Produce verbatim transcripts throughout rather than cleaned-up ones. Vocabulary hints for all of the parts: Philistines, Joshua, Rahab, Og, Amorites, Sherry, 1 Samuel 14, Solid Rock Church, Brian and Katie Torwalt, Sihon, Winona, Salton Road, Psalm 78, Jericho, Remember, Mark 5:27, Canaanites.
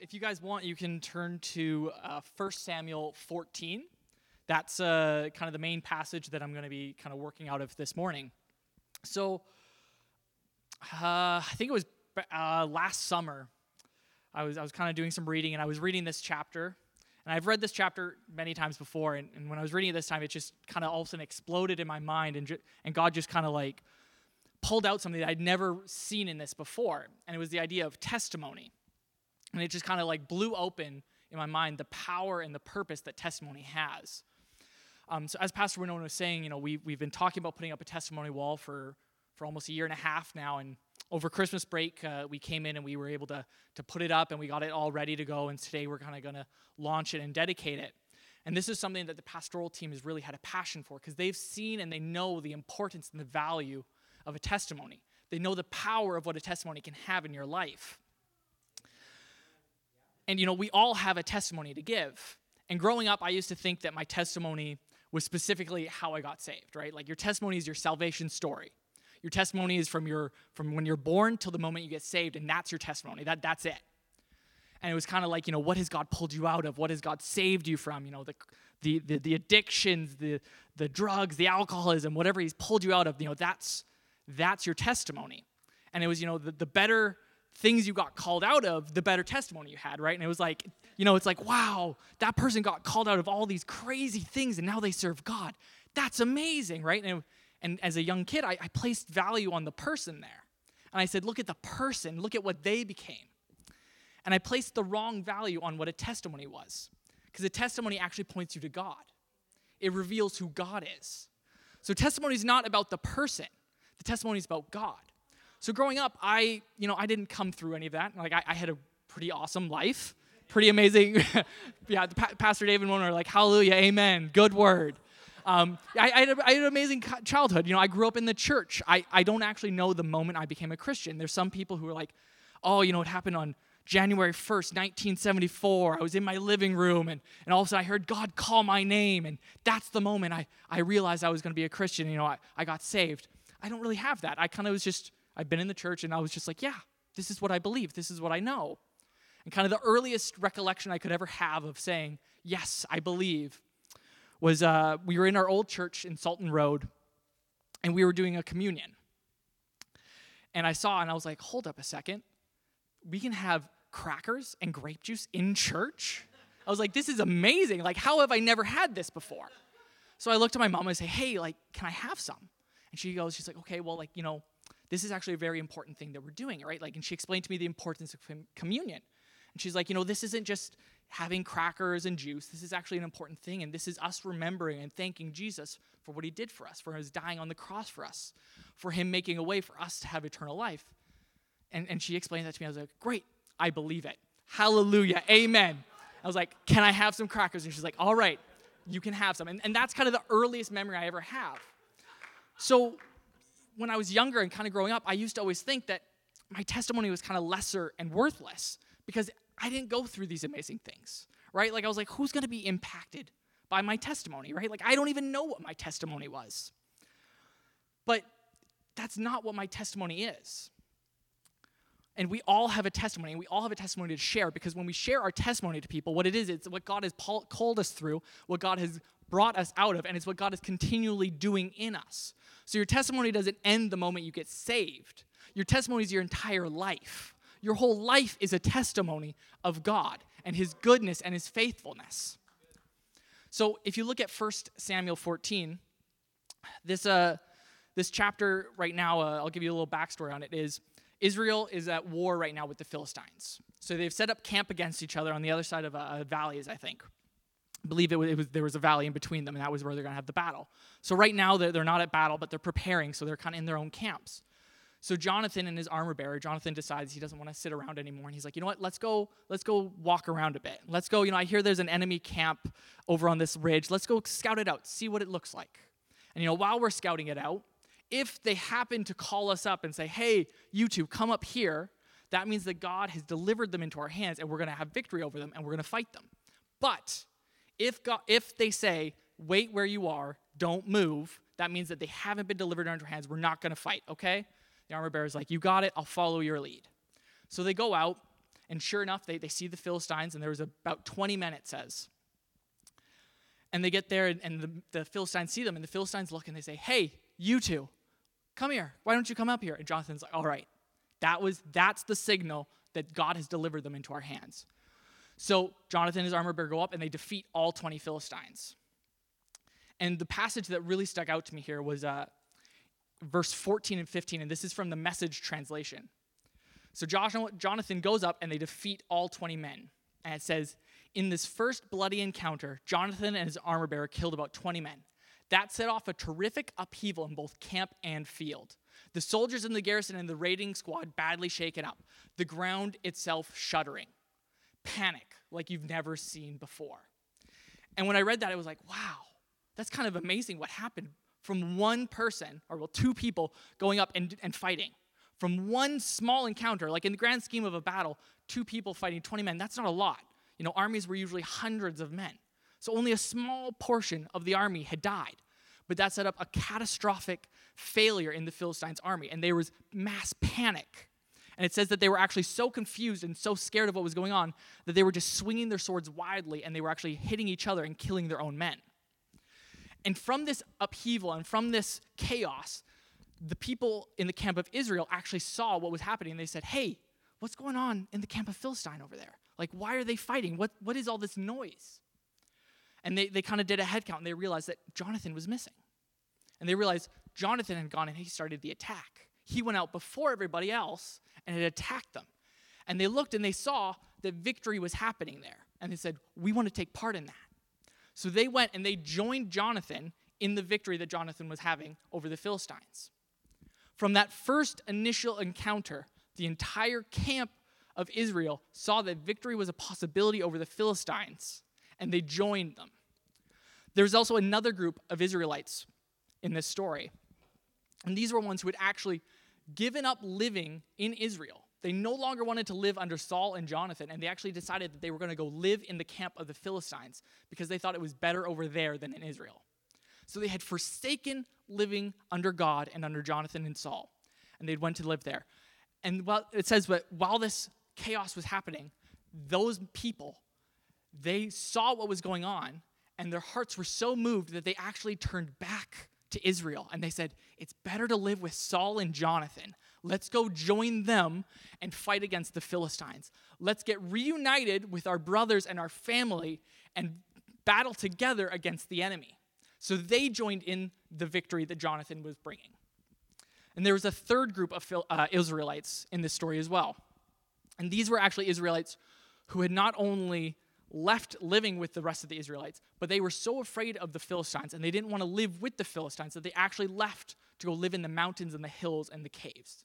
if you guys want, you can turn to uh, First Samuel fourteen. That's uh, kind of the main passage that I'm going to be kind of working out of this morning. So uh, I think it was uh, last summer, I was I was kind of doing some reading, and I was reading this chapter. And I've read this chapter many times before, and, and when I was reading it this time, it just kind of all of a sudden exploded in my mind, and, ju- and God just kind of like pulled out something that I'd never seen in this before, and it was the idea of testimony. And it just kind of like blew open in my mind the power and the purpose that testimony has. Um, so as Pastor Winona was saying, you know, we, we've been talking about putting up a testimony wall for, for almost a year and a half now, and over Christmas break, uh, we came in and we were able to to put it up, and we got it all ready to go, and today we're kind of going to launch it and dedicate it. And this is something that the pastoral team has really had a passion for, because they've seen and they know the importance and the value of a testimony. They know the power of what a testimony can have in your life. And, you know, we all have a testimony to give. And growing up, I used to think that my testimony was specifically how I got saved, right? Like, your testimony is your salvation story. Your testimony is from your from when you're born till the moment you get saved, and that's your testimony. That that's it. And it was kind of like, you know, what has God pulled you out of? What has God saved you from? You know, the the the, the addictions, the the drugs, the alcoholism, whatever He's pulled you out of. You know, that's that's your testimony. And it was, you know, the, the better things you got called out of, the better testimony you had, right? And it was like, you know, it's like, wow, that person got called out of all these crazy things, and now they serve God. That's amazing, right? And it, And as a young kid, I, I placed value on the person there. And I said, look at the person. Look at what they became. And I placed the wrong value on what a testimony was. Because a testimony actually points you to God. It reveals who God is. So testimony is not about the person. The testimony is about God. So growing up, I, you know, I didn't come through any of that. Like, I, I had a pretty awesome life. Pretty amazing. Yeah, the pa- Pastor David and Mona are like, hallelujah, amen, good word. Um, I, I, had a, I had an amazing childhood. You know, I grew up in the church. I, I don't actually know the moment I became a Christian. There's some people who are like, oh, you know, it happened on January first, nineteen seventy-four. I was in my living room, and, and all of a sudden I heard God call my name, and that's the moment I, I realized I was going to be a Christian. You know, I, I got saved. I don't really have that. I kind of was just, I've been in the church, and I was just like, yeah, this is what I believe. This is what I know. And kind of the earliest recollection I could ever have of saying, yes, I believe, was uh, we were in our old church in Salton Road, and we were doing a communion. And I saw, and I was like, hold up a second. We can have crackers and grape juice in church? I was like, this is amazing. Like, how have I never had this before? So I looked at my mom and I say, hey, like, can I have some? And she goes, she's like, okay, well, like, you know, this is actually a very important thing that we're doing, right? Like, and she explained to me the importance of communion. And she's like, you know, this isn't just having crackers and juice. This is actually an important thing, and this is us remembering and thanking Jesus for what He did for us, for His dying on the cross for us, for Him making a way for us to have eternal life. And and she explained that to me. I was like, great, I believe it. Hallelujah, amen. I was like, can I have some crackers? And she's like, all right, you can have some. And and that's kind of the earliest memory I ever have. So when I was younger and kind of growing up, I used to always think that my testimony was kind of lesser and worthless because I didn't go through these amazing things, right? Like, I was like, who's going to be impacted by my testimony, right? Like, I don't even know what my testimony was. But that's not what my testimony is. And we all have a testimony, and we all have a testimony to share, because when we share our testimony to people, what it is, it's what God has called us through, what God has brought us out of, and it's what God is continually doing in us. So your testimony doesn't end the moment you get saved. Your testimony is your entire life. Your whole life is a testimony of God and His goodness and His faithfulness. So if you look at First Samuel fourteen, this uh, this chapter right now, uh, I'll give you a little backstory on it, is Israel is at war right now with the Philistines. So they've set up camp against each other on the other side of uh, valleys, I think. I believe it was, it was there was a valley in between them, and that was where they're going to have the battle. So right now, they're, they're not at battle, but they're preparing, so they're kind of in their own camps. So Jonathan and his armor bearer, Jonathan decides he doesn't want to sit around anymore. And he's like, you know what, let's go, let's go walk around a bit. Let's go, you know, I hear there's an enemy camp over on this ridge. Let's go scout it out, see what it looks like. And, you know, while we're scouting it out, if they happen to call us up and say, hey, you two, come up here, that means that God has delivered them into our hands, and we're going to have victory over them, and we're going to fight them. But if God, if they say, wait where you are, don't move, that means that they haven't been delivered into our hands. We're not going to fight, okay? The armor bearer's like, you got it, I'll follow your lead. So they go out, And sure enough, they, they see the Philistines, and there was about twenty men, it says. And they get there, and, and the, the Philistines see them, and the Philistines look, and they say, "Hey, you two, come here. Why don't you come up here?" And Jonathan's like, "All right, that was that's the signal that God has delivered them into our hands." So Jonathan and his armor bearer go up, and they defeat all twenty Philistines. And the passage that really stuck out to me here was uh, verse fourteen and fifteen, and this is from the Message translation. So Joshua, Jonathan goes up, and they defeat all twenty men. And it says, "In this first bloody encounter, Jonathan and his armor-bearer killed about twenty men. That set off a terrific upheaval in both camp and field. The soldiers in the garrison and the raiding squad badly shaken up, the ground itself shuddering. Panic like you've never seen before." And when I read that, I was like, wow, that's kind of amazing what happened from one person, or well, two people going up and, and fighting. From one small encounter, like in the grand scheme of a battle, two people fighting twenty men, that's not a lot. You know, armies were usually hundreds of men. So only a small portion of the army had died. But that set up a catastrophic failure in the Philistines' army, and there was mass panic. And it says that they were actually so confused and so scared of what was going on that they were just swinging their swords widely, and they were actually hitting each other and killing their own men. And from this upheaval and from this chaos, the people in the camp of Israel actually saw what was happening. They said, "Hey, what's going on in the camp of Philistine over there? Like, why are they fighting? What, what is all this noise?" And they, they kind of did a head count, and they realized that Jonathan was missing. And they realized Jonathan had gone, and he started the attack. He went out before everybody else and had attacked them. And they looked, and they saw that victory was happening there. And they said, "We want to take part in that." So they went, and they joined Jonathan in the victory that Jonathan was having over the Philistines. From that first initial encounter, the entire camp of Israel saw that victory was a possibility over the Philistines, and they joined them. There's also another group of Israelites in this story, and these were ones who had actually given up living in Israel. They no longer wanted to live under Saul and Jonathan, and they actually decided that they were going to go live in the camp of the Philistines because they thought it was better over there than in Israel. So they had forsaken living under God and under Jonathan and Saul, and they went to live there. And while, it says that while this chaos was happening, those people, they saw what was going on, and their hearts were so moved that they actually turned back to Israel, and they said, "It's better to live with Saul and Jonathan. Let's go join them and fight against the Philistines. Let's get reunited with our brothers and our family and battle together against the enemy." So they joined in the victory that Jonathan was bringing. And there was a third group of uh, Israelites in this story as well. And these were actually Israelites who had not only left living with the rest of the Israelites, but they were so afraid of the Philistines, and they didn't want to live with the Philistines, that they actually left to go live in the mountains and the hills and the caves.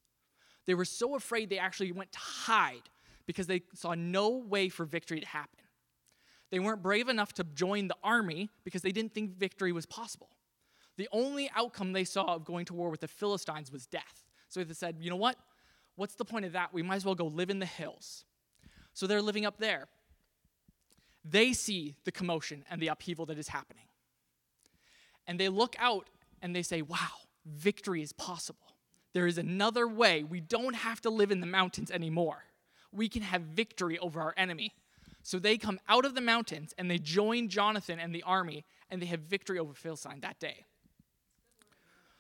They were so afraid they actually went to hide because they saw no way for victory to happen. They weren't brave enough to join the army because they didn't think victory was possible. The only outcome they saw of going to war with the Philistines was death. So they said, "You know what? What's the point of that? We might as well go live in the hills." So they're living up there. They see the commotion and the upheaval that is happening. And they look out and they say, "Wow, victory is possible. There is another way. We don't have to live in the mountains anymore. We can have victory over our enemy." So they come out of the mountains, and they join Jonathan and the army, and they have victory over Philistine that day.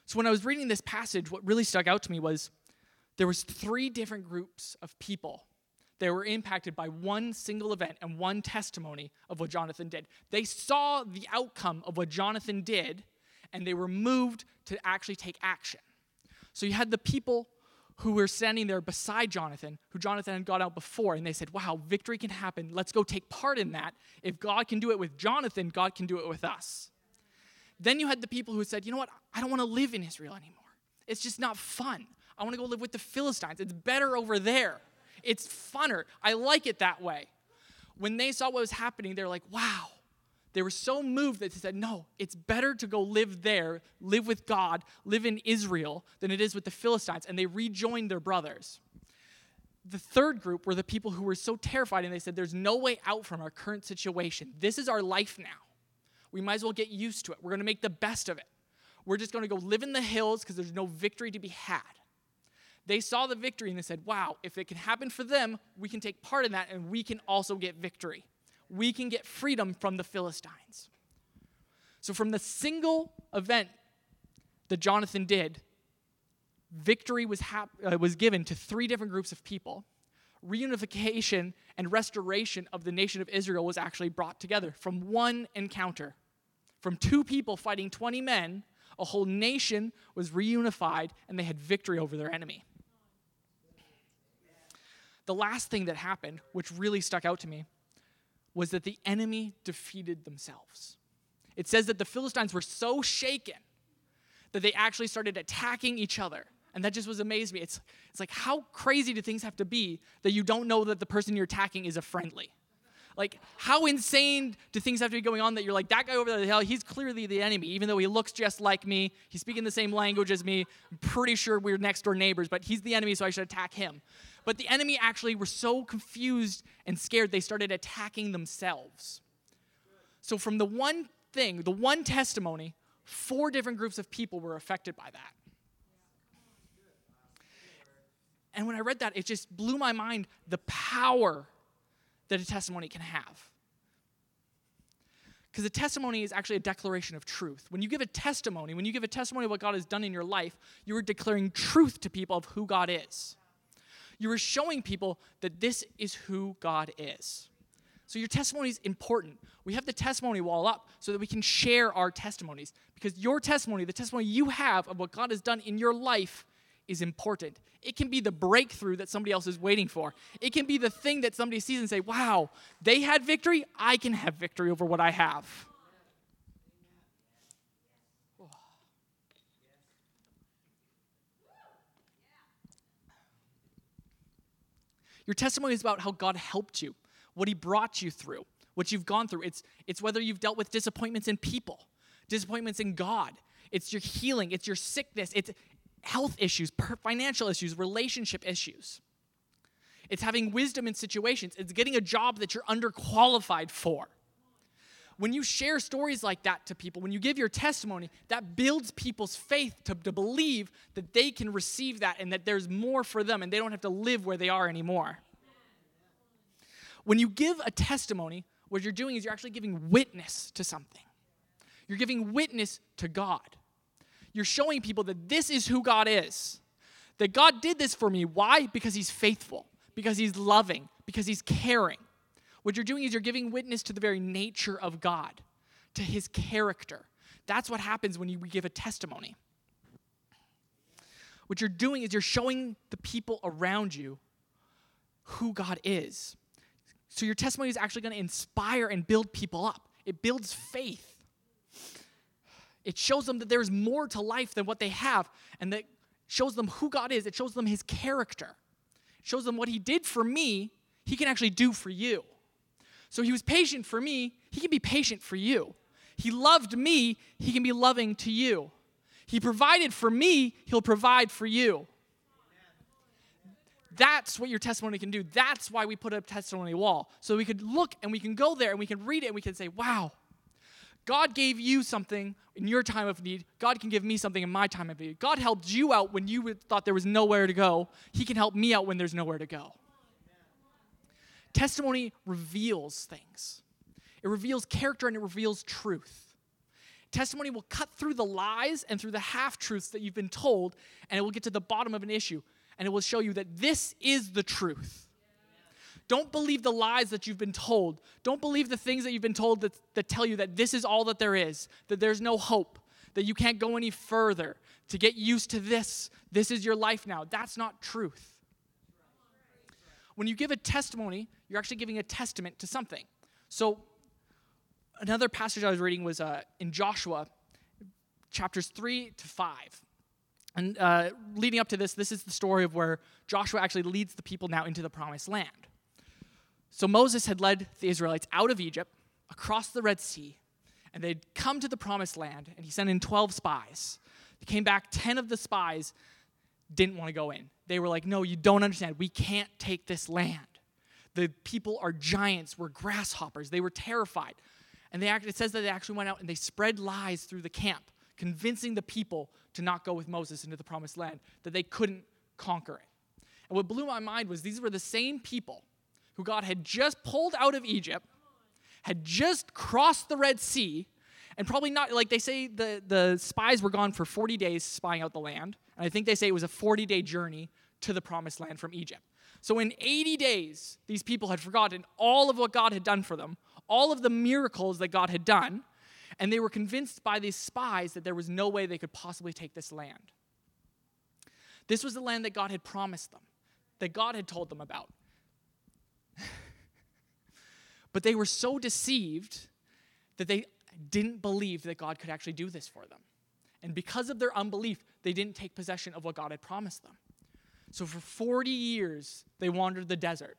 So when I was reading this passage, what really stuck out to me was there was three different groups of people that were impacted by one single event and one testimony of what Jonathan did. They saw the outcome of what Jonathan did, and they were moved to actually take action. So you had the people who were standing there beside Jonathan, who Jonathan had gone out before, and they said, "Wow, victory can happen. Let's go take part in that. If God can do it with Jonathan, God can do it with us." Then you had the people who said, "You know what? I don't want to live in Israel anymore. It's just not fun. I want to go live with the Philistines. It's better over there. It's funner. I like it that way." When they saw what was happening, they're like, "Wow." They were so moved that they said, "No, it's better to go live there, live with God, live in Israel, than it is with the Philistines." And they rejoined their brothers. The third group were the people who were so terrified, and they said, "There's no way out from our current situation. This is our life now. We might as well get used to it. We're going to make the best of it. We're just going to go live in the hills because there's no victory to be had." They saw the victory and they said, wow, if it can happen for them, we can take part in that and we can also get victory. We can get freedom from the Philistines. So from the single event that Jonathan did, victory was hap- uh, was given to three different groups of people. Reunification and restoration of the nation of Israel was actually brought together from one encounter. From two people fighting twenty men, a whole nation was reunified and they had victory over their enemy. The last thing that happened, which really stuck out to me, was that the enemy defeated themselves. It says that the Philistines were so shaken that they actually started attacking each other. And that just was amazed me. It's, it's like, how crazy do things have to be that you don't know that the person you're attacking is a friendly? Like, how insane do things have to be going on that you're like, that guy over there, he's clearly the enemy, even though he looks just like me, he's speaking the same language as me, I'm pretty sure we're next door neighbors, but he's the enemy, so I should attack him. But the enemy actually were so confused and scared, they started attacking themselves. So from the one thing, the one testimony, four different groups of people were affected by that. And when I read that, it just blew my mind the power that a testimony can have. Because a testimony is actually a declaration of truth. When you give a testimony, when you give a testimony of what God has done in your life, you are declaring truth to people of who God is. You are showing people that this is who God is. So your testimony is important. We have the testimony wall up so that we can share our testimonies. Because your testimony, the testimony you have of what God has done in your life, is important. It can be the breakthrough that somebody else is waiting for. It can be the thing that somebody sees and say, wow, they had victory, I can have victory over what I have. Oh. Your testimony is about how God helped you, what he brought you through, what you've gone through. It's, it's whether you've dealt with disappointments in people, disappointments in God. It's your healing, it's your sickness, it's health issues, financial issues, relationship issues. It's having wisdom in situations. It's getting a job that you're underqualified for. When you share stories like that to people, when you give your testimony, that builds people's faith to, to believe that they can receive that and that there's more for them and they don't have to live where they are anymore. When you give a testimony, what you're doing is you're actually giving witness to something. You're giving witness to God. You're showing people that this is who God is. That God did this for me. Why? Because he's faithful. Because he's loving. Because he's caring. What you're doing is you're giving witness to the very nature of God. To his character. That's what happens when you give a testimony. What you're doing is you're showing the people around you who God is. So your testimony is actually going to inspire and build people up. It builds faith. It shows them that there's more to life than what they have, and that shows them who God is. It shows them his character. It shows them what he did for me, he can actually do for you. So he was patient for me, he can be patient for you. He loved me, he can be loving to you. He provided for me, he'll provide for you. That's what your testimony can do. That's why we put up a testimony wall. So we could look and we can go there and we can read it and we can say, wow, God gave you something in your time of need. God can give me something in my time of need. God helped you out when you thought there was nowhere to go. He can help me out when there's nowhere to go. Amen. Testimony reveals things. It reveals character and it reveals truth. Testimony will cut through the lies and through the half-truths that you've been told, and it will get to the bottom of an issue, and it will show you that this is the truth. Don't believe the lies that you've been told. Don't believe the things that you've been told that, that tell you that this is all that there is, that there's no hope, that you can't go any further, to get used to this. This is your life now. That's not truth. When you give a testimony, you're actually giving a testament to something. So another passage I was reading was uh, in Joshua, chapters three to five. And uh, leading up to this, this is the story of where Joshua actually leads the people now into the promised land. So Moses had led the Israelites out of Egypt, across the Red Sea, and they'd come to the promised land, and he sent in twelve spies. They came back, ten of the spies didn't want to go in. They were like, no, you don't understand. We can't take this land. The people are giants. We're grasshoppers. They were terrified. And they act, it says that they actually went out and they spread lies through the camp, convincing the people to not go with Moses into the promised land, that they couldn't conquer it. And what blew my mind was these were the same people who God had just pulled out of Egypt, had just crossed the Red Sea, and probably not, like they say the, the spies were gone for forty days spying out the land, and I think they say it was a forty-day journey to the promised land from Egypt. So in eighty days, these people had forgotten all of what God had done for them, all of the miracles that God had done, and they were convinced by these spies that there was no way they could possibly take this land. This was the land that God had promised them, that God had told them about. But they were so deceived that they didn't believe that God could actually do this for them. And because of their unbelief, they didn't take possession of what God had promised them. So for forty years, they wandered the desert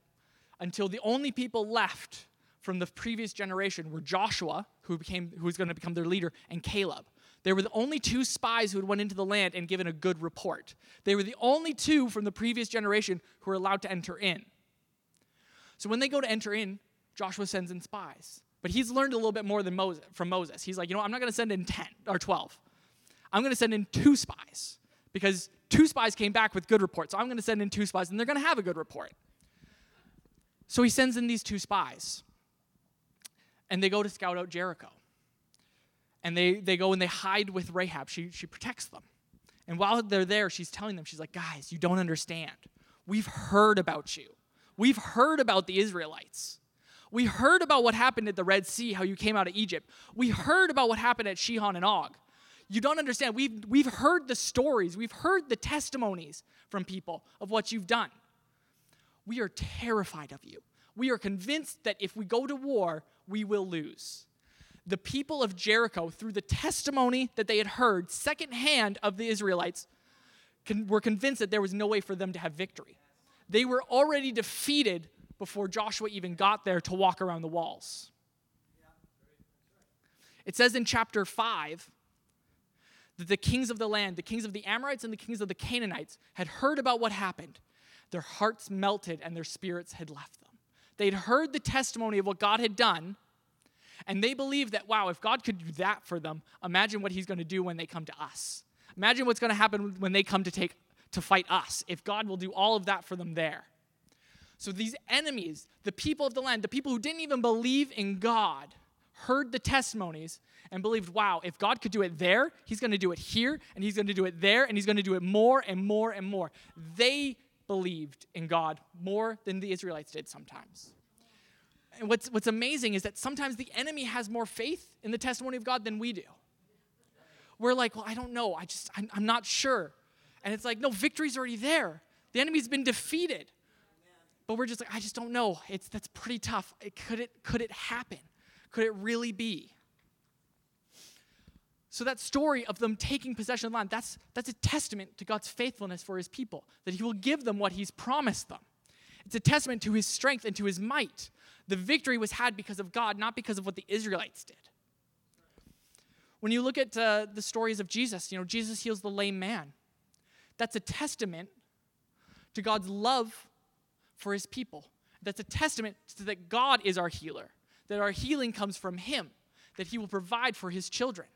until the only people left from the previous generation were Joshua, who became, who was going to become their leader, and Caleb. They were the only two spies who had went into the land and given a good report. They were the only two from the previous generation who were allowed to enter in. So when they go to enter in, Joshua sends in spies. But he's learned a little bit more than Moses, from Moses. He's like, you know, I'm not going to send in ten or twelve. I'm going to send in two spies, because two spies came back with good reports. So I'm going to send in two spies, and they're going to have a good report. So he sends in these two spies, and they go to scout out Jericho. And they, they go and they hide with Rahab. She, she protects them. And while they're there, she's telling them, she's like, guys, you don't understand. We've heard about you. We've heard about the Israelites. We heard about what happened at the Red Sea, how you came out of Egypt. We heard about what happened at Sihon and Og. You don't understand. We've, we've heard the stories. We've heard the testimonies from people of what you've done. We are terrified of you. We are convinced that if we go to war, we will lose. The people of Jericho, through the testimony that they had heard secondhand of the Israelites, con- were convinced that there was no way for them to have victory. They were already defeated before Joshua even got there to walk around the walls. It says in chapter five that the kings of the land, the kings of the Amorites and the kings of the Canaanites, had heard about what happened. Their hearts melted and their spirits had left them. They'd heard the testimony of what God had done, and they believed that, wow, if God could do that for them, imagine what he's going to do when they come to us. Imagine what's going to happen when they come to take to fight us, if God will do all of that for them there. So these enemies, the people of the land, the people who didn't even believe in God, heard the testimonies and believed, wow, if God could do it there, he's going to do it here, and he's going to do it there, and he's going to do it more and more and more. They believed in God more than the Israelites did sometimes. And what's what's amazing is that sometimes the enemy has more faith in the testimony of God than we do. We're like, well, I don't know. I just, I'm, I'm not sure. And it's like, no, victory's already there. The enemy's been defeated. But we're just like, I just don't know. It's that's pretty tough. It, could it could it happen? Could it really be? So that story of them taking possession of the land, that's, that's a testament to God's faithfulness for his people, that he will give them what he's promised them. It's a testament to his strength and to his might. The victory was had because of God, not because of what the Israelites did. When you look at uh, the stories of Jesus, you know, Jesus heals the lame man. That's a testament to God's love for his people. That's a testament to that God is our healer, that our healing comes from him, that he will provide for his children.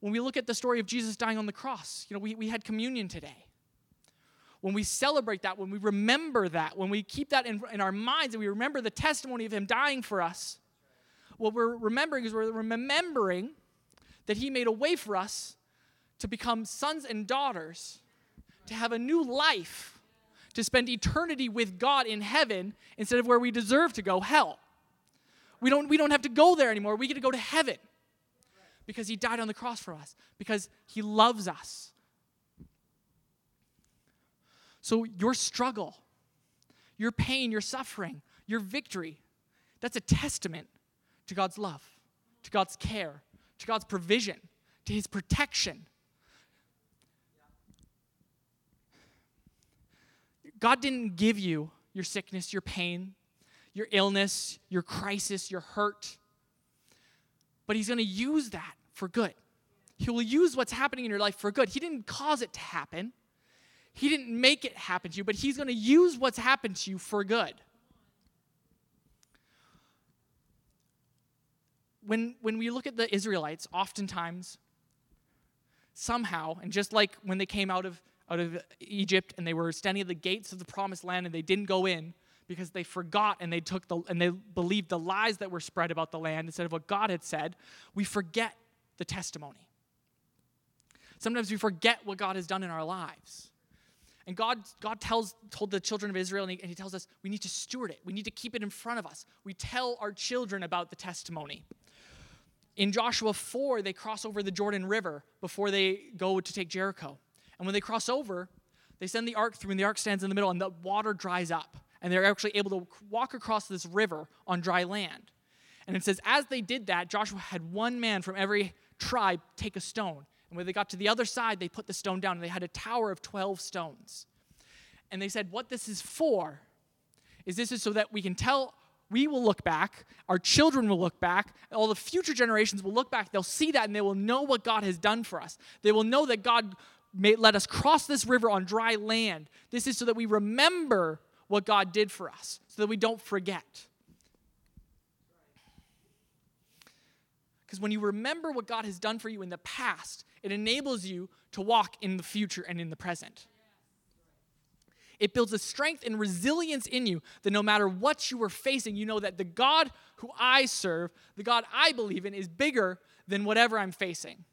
When we look at the story of Jesus dying on the cross, you know, we, we had communion today. When we celebrate that, when we remember that, when we keep that in, in our minds and we remember the testimony of him dying for us, what we're remembering is we're remembering that he made a way for us to become sons and daughters, to have a new life, to spend eternity with God in heaven instead of where we deserve to go, hell. We don't, we don't have to go there anymore. We get to go to heaven because he died on the cross for us, because he loves us. So your struggle, your pain, your suffering, your victory, that's a testament to God's love, to God's care, to God's provision, to his protection. God didn't give you your sickness, your pain, your illness, your crisis, your hurt. But he's going to use that for good. He will use what's happening in your life for good. He didn't cause it to happen. He didn't make it happen to you, but he's going to use what's happened to you for good. When, when we look at the Israelites, oftentimes, somehow, and just like when they came out of out of Egypt, and they were standing at the gates of the promised land, and they didn't go in because they forgot and they took the and they believed the lies that were spread about the land instead of what God had said. We forget the testimony. Sometimes we forget what God has done in our lives. And God, God tells, told the children of Israel, and he, and he tells us we need to steward it. We need to keep it in front of us. We tell our children about the testimony. In Joshua four, they cross over the Jordan River before they go to take Jericho. And when they cross over, they send the ark through, and the ark stands in the middle, and the water dries up. And they're actually able to walk across this river on dry land. And it says, as they did that, Joshua had one man from every tribe take a stone. And when they got to the other side, they put the stone down, and they had a tower of twelve stones. And they said, what this is for is this is so that we can tell, we will look back, our children will look back, and all the future generations will look back. They'll see that, and they will know what God has done for us. They will know that God may let us cross this river on dry land. This is so that we remember what God did for us, so that we don't forget. Because when you remember what God has done for you in the past, it enables you to walk in the future and in the present. It builds a strength and resilience in you that no matter what you are facing, you know that the God who I serve, the God I believe in, is bigger than whatever I'm facing.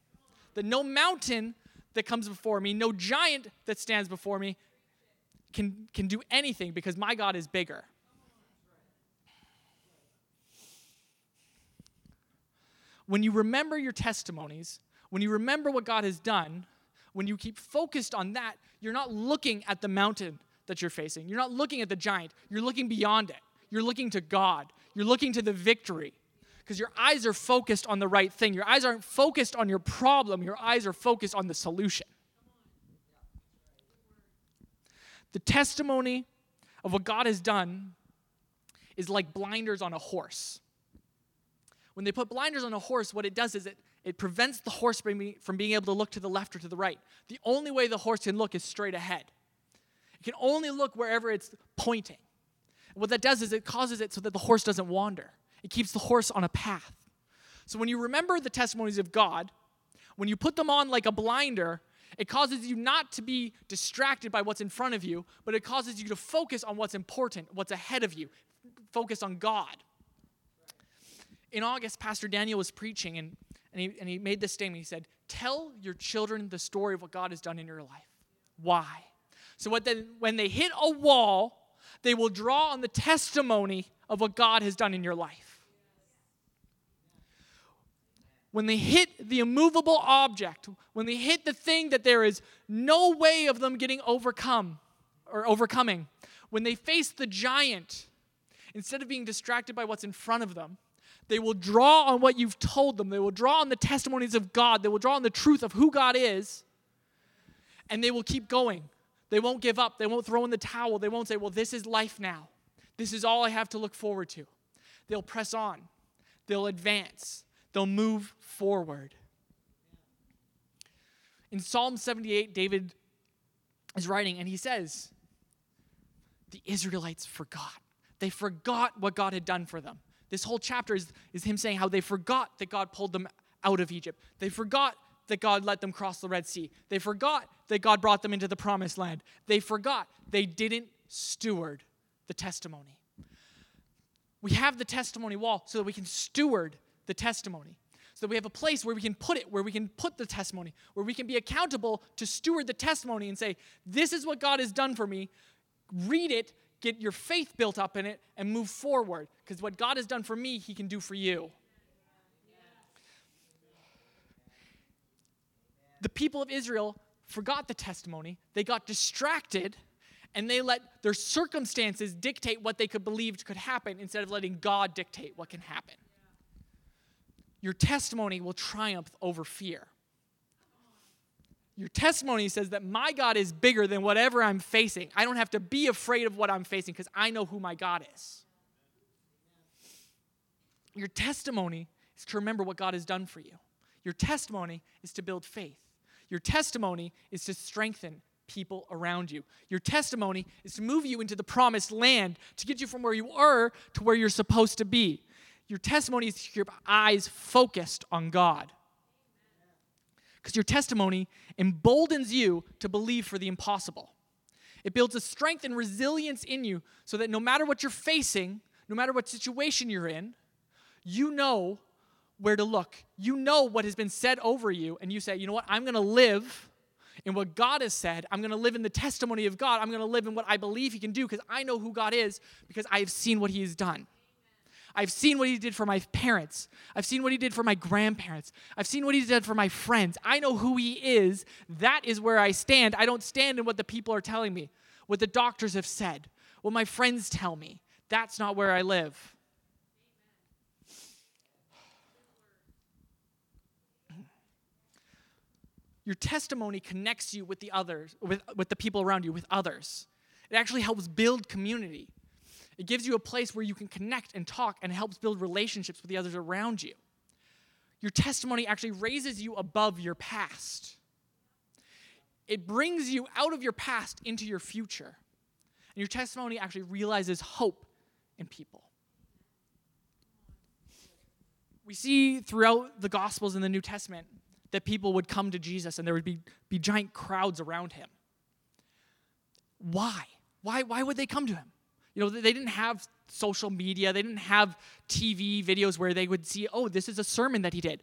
That no mountain that comes before me, no giant that stands before me can, can do anything, because my God is bigger. When you remember your testimonies, when you remember what God has done, when you keep focused on that, you're not looking at the mountain that you're facing. You're not looking at the giant. You're looking beyond it. You're looking to God. You're looking to the victory, because your eyes are focused on the right thing. Your eyes aren't focused on your problem. Your eyes are focused on the solution. The testimony of what God has done is like blinders on a horse. When they put blinders on a horse, what it does is it, it prevents the horse from being able to look to the left or to the right. The only way the horse can look is straight ahead. It can only look wherever it's pointing. And what that does is it causes it so that the horse doesn't wander. It keeps the horse on a path. So when you remember the testimonies of God, when you put them on like a blinder, it causes you not to be distracted by what's in front of you, but it causes you to focus on what's important, what's ahead of you. Focus on God. In August, Pastor Daniel was preaching, and, and, he, and he made this statement. He said, tell your children the story of what God has done in your life. Why? So what they, when they hit a wall, they will draw on the testimony of what God has done in your life. When they hit the immovable object, when they hit the thing that there is no way of them getting overcome or overcoming, when they face the giant, instead of being distracted by what's in front of them, they will draw on what you've told them. They will draw on the testimonies of God. They will draw on the truth of who God is. And they will keep going. They won't give up. They won't throw in the towel. They won't say, well, this is life now. This is all I have to look forward to. They'll press on. They'll advance. They'll move forward. In Psalm seventy-eight, David is writing, and he says, the Israelites forgot. They forgot what God had done for them. This whole chapter is, is him saying how they forgot that God pulled them out of Egypt. They forgot that God let them cross the Red Sea. They forgot that God brought them into the promised land. They forgot. They didn't steward the testimony. We have the testimony wall so that we can steward the testimony, so that we have a place where we can put it, where we can put the testimony, where we can be accountable to steward the testimony and say, this is what God has done for me. Read it. Get your faith built up in it, and move forward. Because what God has done for me, he can do for you. The people of Israel forgot the testimony. They got distracted, and they let their circumstances dictate what they could believe could happen instead of letting God dictate what can happen. Your testimony will triumph over fear. Your testimony says that my God is bigger than whatever I'm facing. I don't have to be afraid of what I'm facing because I know who my God is. Your testimony is to remember what God has done for you. Your testimony is to build faith. Your testimony is to strengthen people around you. Your testimony is to move you into the promised land, to get you from where you are to where you're supposed to be. Your testimony is to keep your eyes focused on God. because your testimony emboldens you to believe for the impossible. It builds a strength and resilience in you so that no matter what you're facing, no matter what situation you're in, you know where to look. You know what has been said over you, and you say, you know what, I'm going to live in what God has said. I'm going to live in the testimony of God. I'm going to live in what I believe he can do because I know who God is because I have seen what he has done. I've seen what he did for my parents. I've seen what he did for my grandparents. I've seen what he did for my friends. I know who he is. That is where I stand. I don't stand in what the people are telling me, what the doctors have said, what my friends tell me. That's not where I live. Your testimony connects you with the others, with, with the people around you, with others. It actually helps build community. It gives you a place where you can connect and talk and helps build relationships with the others around you. Your testimony actually raises you above your past. It brings you out of your past into your future. And your testimony actually realizes hope in people. We see throughout the Gospels in the New Testament that people would come to Jesus and there would be, be giant crowds around him. Why? Why? Why would they come to him? You know, they didn't have social media. They didn't have T V videos where they would see, oh, this is a sermon that he did.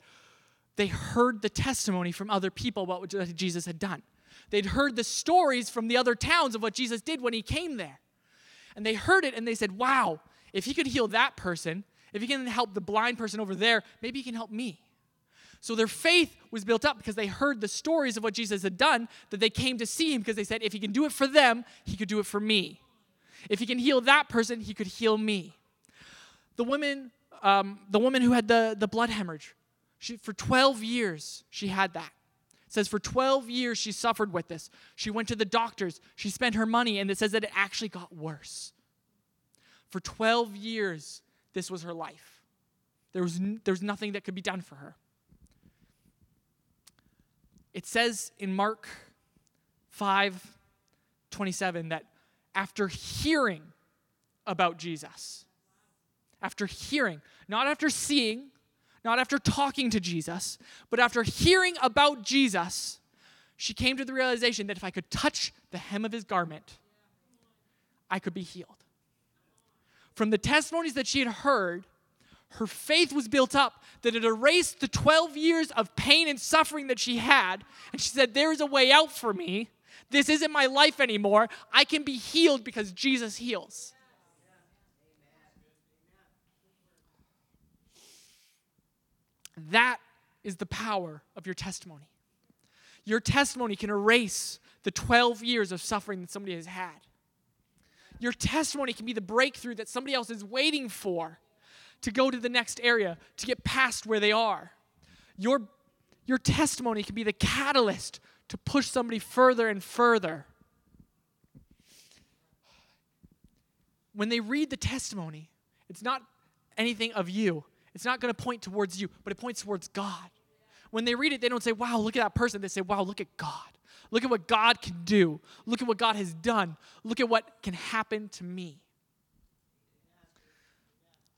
They heard the testimony from other people about what Jesus had done. They'd heard the stories from the other towns of what Jesus did when he came there. And they heard it and they said, wow, if he could heal that person, if he can help the blind person over there, maybe he can help me. So their faith was built up because they heard the stories of what Jesus had done, that they came to see him because they said, if he can do it for them, he could do it for me. If he can heal that person, he could heal me. The woman, um, the woman who had the, the blood hemorrhage, she, for twelve years, she had that. It says for twelve years, she suffered with this. She went to the doctors. She spent her money, and it says that it actually got worse. For twelve years, this was her life. There was, n- there was nothing that could be done for her. It says in Mark five twenty-seven that after hearing about Jesus, after hearing, not after seeing, not after talking to Jesus, but after hearing about Jesus, she came to the realization that if I could touch the hem of his garment, I could be healed. From the testimonies that she had heard, her faith was built up that it erased the twelve years of pain and suffering that she had, and she said, there is a way out for me. This isn't my life anymore. I can be healed because Jesus heals. That is the power of your testimony. Your testimony can erase the twelve years of suffering that somebody has had. Your testimony can be the breakthrough that somebody else is waiting for to go to the next area, to get past where they are. Your, your testimony can be the catalyst to push somebody further and further. When they read the testimony, it's not anything of you. It's not going to point towards you, but it points towards God. When they read it, they don't say, wow, look at that person. They say, wow, look at God. Look at what God can do. Look at what God has done. Look at what can happen to me.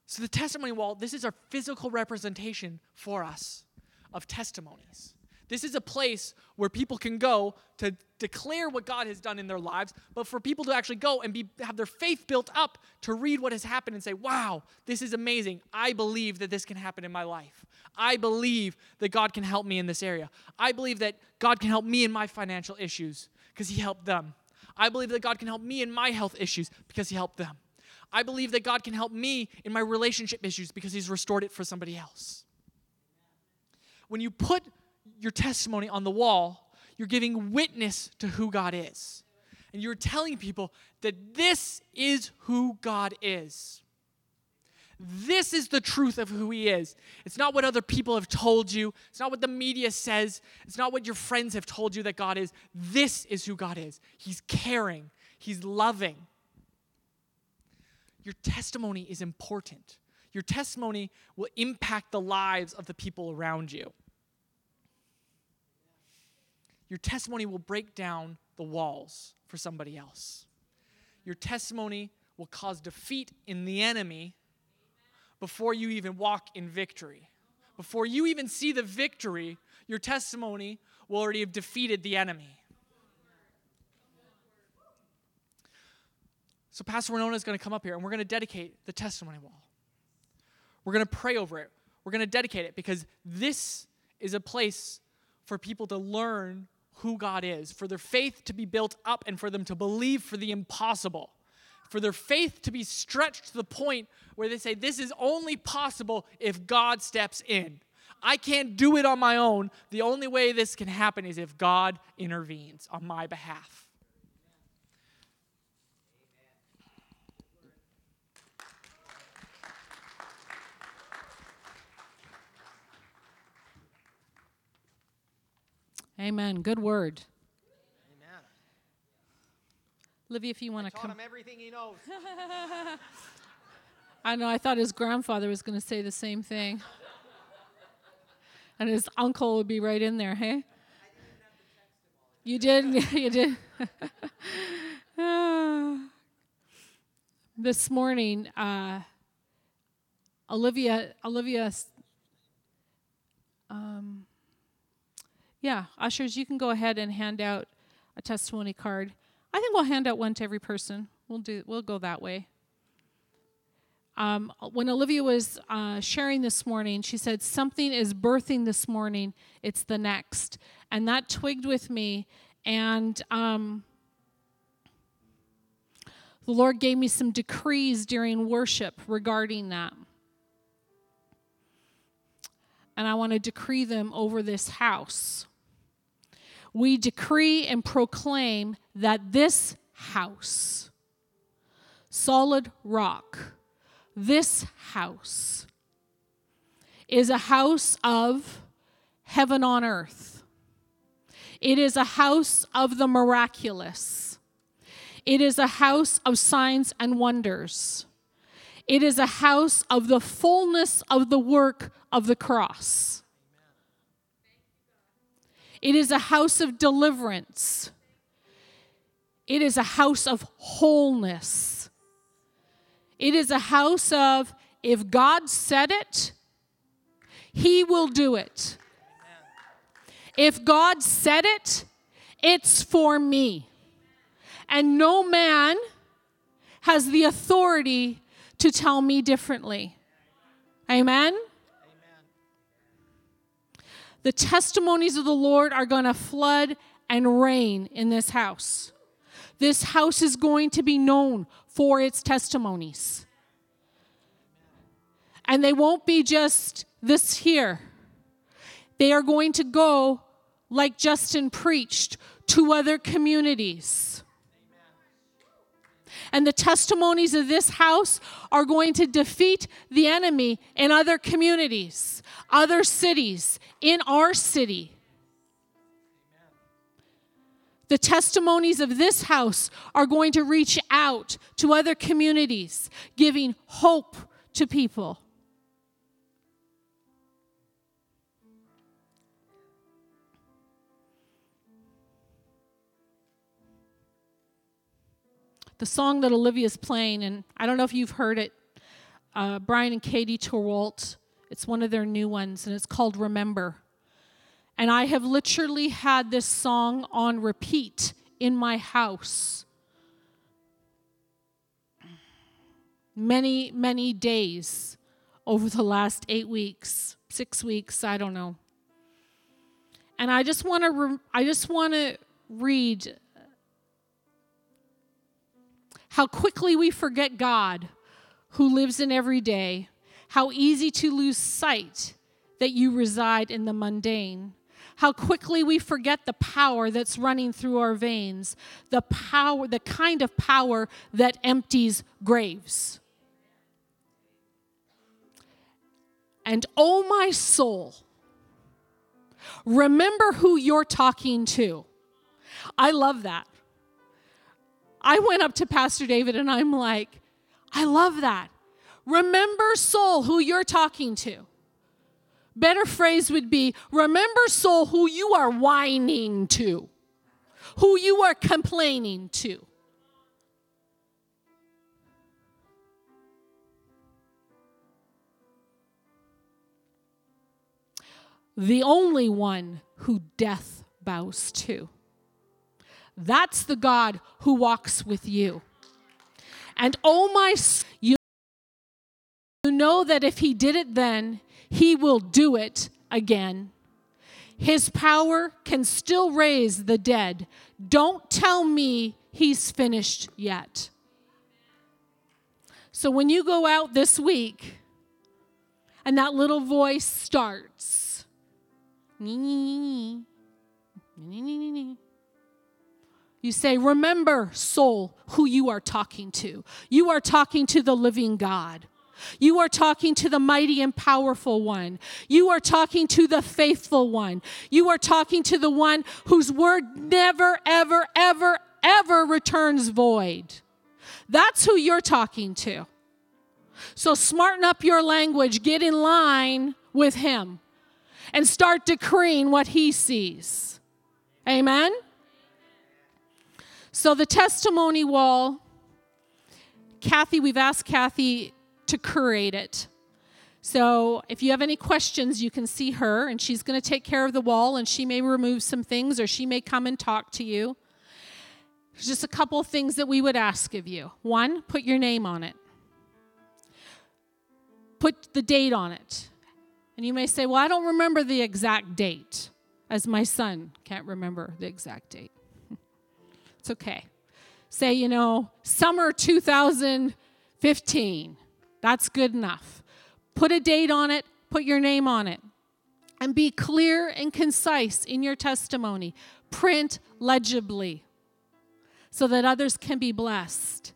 So the testimony wall, this is our physical representation for us of testimonies. This is a place where people can go to declare what God has done in their lives, but for people to actually go and be, have their faith built up to read what has happened and say, wow, this is amazing. I believe that this can happen in my life. I believe that God can help me in this area. I believe that God can help me in my financial issues because he helped them. I believe that God can help me in my health issues because he helped them. I believe that God can help me in my relationship issues because he's restored it for somebody else. When you put your testimony on the wall, you're giving witness to who God is. And you're telling people that this is who God is. This is the truth of who he is. It's not what other people have told you. It's not what the media says. It's not what your friends have told you that God is. This is who God is. He's caring. He's loving. Your testimony is important. Your testimony will impact the lives of the people around you. Your testimony will break down the walls for somebody else. Your testimony will cause defeat in the enemy before you even walk in victory. Before you even see the victory, your testimony will already have defeated the enemy. So Pastor Winona is going to come up here, and we're going to dedicate the testimony wall. We're going to pray over it. We're going to dedicate it because this is a place for people to learn who God is, for their faith to be built up and for them to believe for the impossible, for their faith to be stretched to the point where they say, this is only possible if God steps in. I can't do it on my own. The only way this can happen is if God intervenes on my behalf. Amen. Good word. Amen. Olivia, if you want to come. I taught him everything he knows. I know. I thought his grandfather was going to say the same thing. And his uncle would be right in there, hey? I didn't have to text him all. You did? You did? This morning, uh, Olivia, Olivia, um, Yeah, ushers, you can go ahead and hand out a testimony card. I think we'll hand out one to every person. We'll do. We'll go that way. Um, when Olivia was uh, sharing this morning, she said, something is birthing this morning. It's the next. And that twigged with me. And um, the Lord gave me some decrees during worship regarding that. And I want to decree them over this house. We decree and proclaim that this house, Solid Rock, this house is a house of heaven on earth. It is a house of the miraculous. It is a house of signs and wonders. It is a house of the fullness of the work of the cross. It is a house of deliverance. It is a house of wholeness. It is a house of, if God said it, he will do it. If God said it, it's for me. And no man has the authority to tell me differently. Amen? Amen? The testimonies of the Lord are going to flood and rain in this house. This house is going to be known for its testimonies. And they won't be just this here. They are going to go, like Justin preached, to other communities. And the testimonies of this house are going to defeat the enemy in other communities, other cities, in our city. Amen. The testimonies of this house are going to reach out to other communities, giving hope to people. The song that Olivia's playing, and I don't know if you've heard it, uh, Brian and Katie Torwalt, it's one of their new ones, and it's called Remember. And I have literally had this song on repeat in my house many, many days over the last eight weeks, six weeks, I don't know. And I just want to, re- I just want to read how quickly we forget God, who lives in every day. How easy to lose sight that you reside in the mundane. How quickly we forget the power that's running through our veins, the power, the kind of power that empties graves. And oh my soul, remember who you're talking to. I love that. I went up to Pastor David and I'm like, I love that. Remember, soul, who you're talking to. Better phrase would be, remember, soul, who you are whining to, who you are complaining to. the only one who death bows to. That's the God who walks with you. And oh my, you know that if he did it then, he will do it again. His power can still raise the dead. Don't tell me he's finished yet. So when you go out this week and that little voice starts, you say, remember, soul, who you are talking to. You are talking to the living God. You are talking to the mighty and powerful one. You are talking to the faithful one. You are talking to the one whose word never, ever, ever, ever returns void. That's who you're talking to. So smarten up your language. Get in line with him and start decreeing what he sees. Amen? So the testimony wall, Kathy, we've asked Kathy to create it. So if you have any questions, you can see her, and she's going to take care of the wall, and she may remove some things, or she may come and talk to you. There's just a couple of things that we would ask of you. One, put your name on it. Put the date on it. And you may say, well, I don't remember the exact date, as my son can't remember the exact date. It's okay. Say, you know, summer two thousand fifteen. That's good enough. Put a date on it. Put your name on it. And be clear and concise in your testimony. Print legibly so that others can be blessed.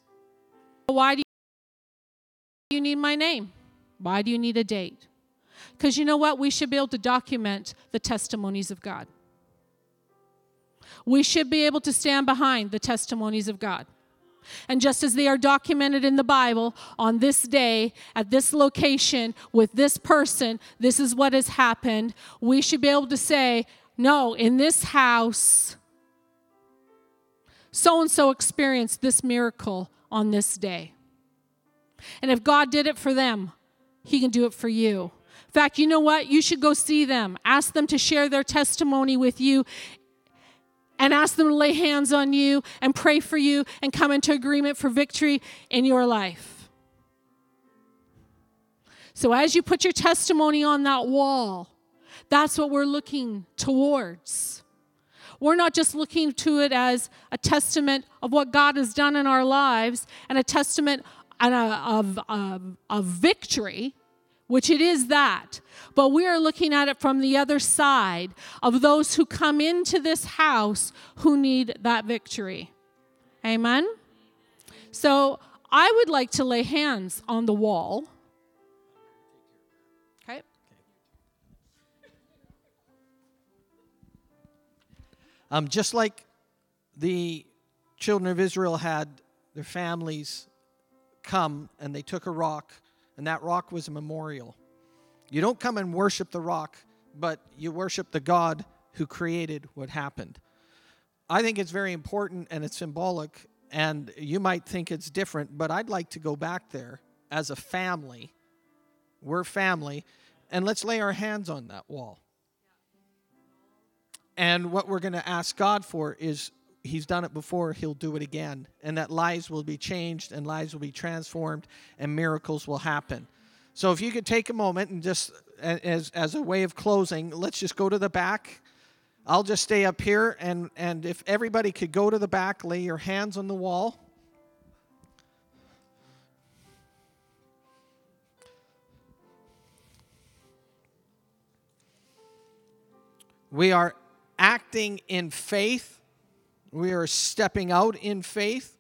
Why do you need my name? Why do you need a date? Because you know what? We should be able to document the testimonies of God. We should be able to stand behind the testimonies of God. And just as they are documented in the Bible, on this day, at this location, with this person, this is what has happened, we should be able to say, no, in this house, so-and-so experienced this miracle on this day. And if God did it for them, he can do it for you. In fact, you know what? You should go see them. Ask them to share their testimony with you. And ask them to lay hands on you and pray for you and come into agreement for victory in your life. So as you put your testimony on that wall, that's what we're looking towards. We're not just looking to it as a testament of what God has done in our lives and a testament of, of, of victory, which it is that, but we are looking at it from the other side of those who come into this house who need that victory. Amen? So I would like to lay hands on the wall. Okay. Um, just like the children of Israel had their families come and they took a rock, and that rock was a memorial. You don't come and worship the rock, but you worship the God who created what happened. I think it's very important and it's symbolic, and you might think it's different, but I'd like to go back there as a family. We're family, and let's lay our hands on that wall. And what we're going to ask God for is, he's done it before, he'll do it again. And that lives will be changed and lives will be transformed and miracles will happen. So if you could take a moment and just, as as a way of closing, let's just go to the back. I'll just stay up here. And, and if everybody could go to the back, lay your hands on the wall. We are acting in faith. We are stepping out in faith,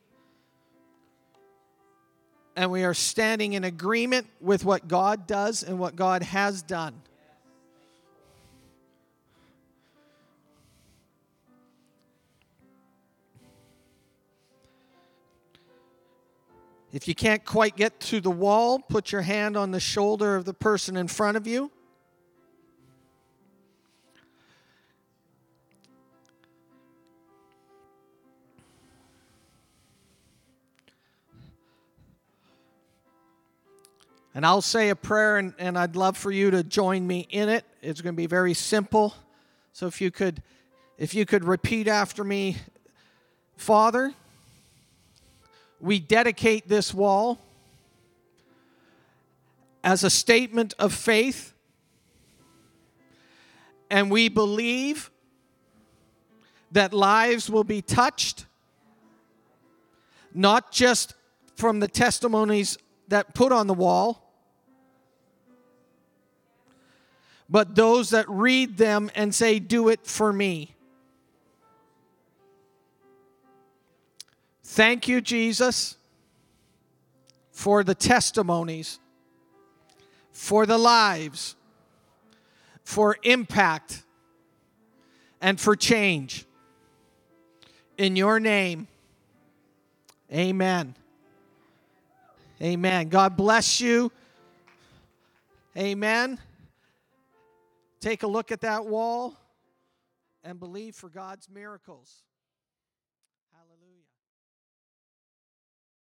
and we are standing in agreement with what God does and what God has done. If you can't quite get to the wall, put your hand on the shoulder of the person in front of you. And I'll say a prayer, and, and I'd love for you to join me in it. It's going to be very simple. So if you could, if you could repeat after me, Father, we dedicate this wall as a statement of faith, and we believe that lives will be touched, not just from the testimonies that put on the wall, but those that read them and say, do it for me. Thank you, Jesus, for the testimonies, for the lives, for impact, and for change. In your name, amen. Amen. God bless you. Amen. Take a look at that wall and believe for God's miracles.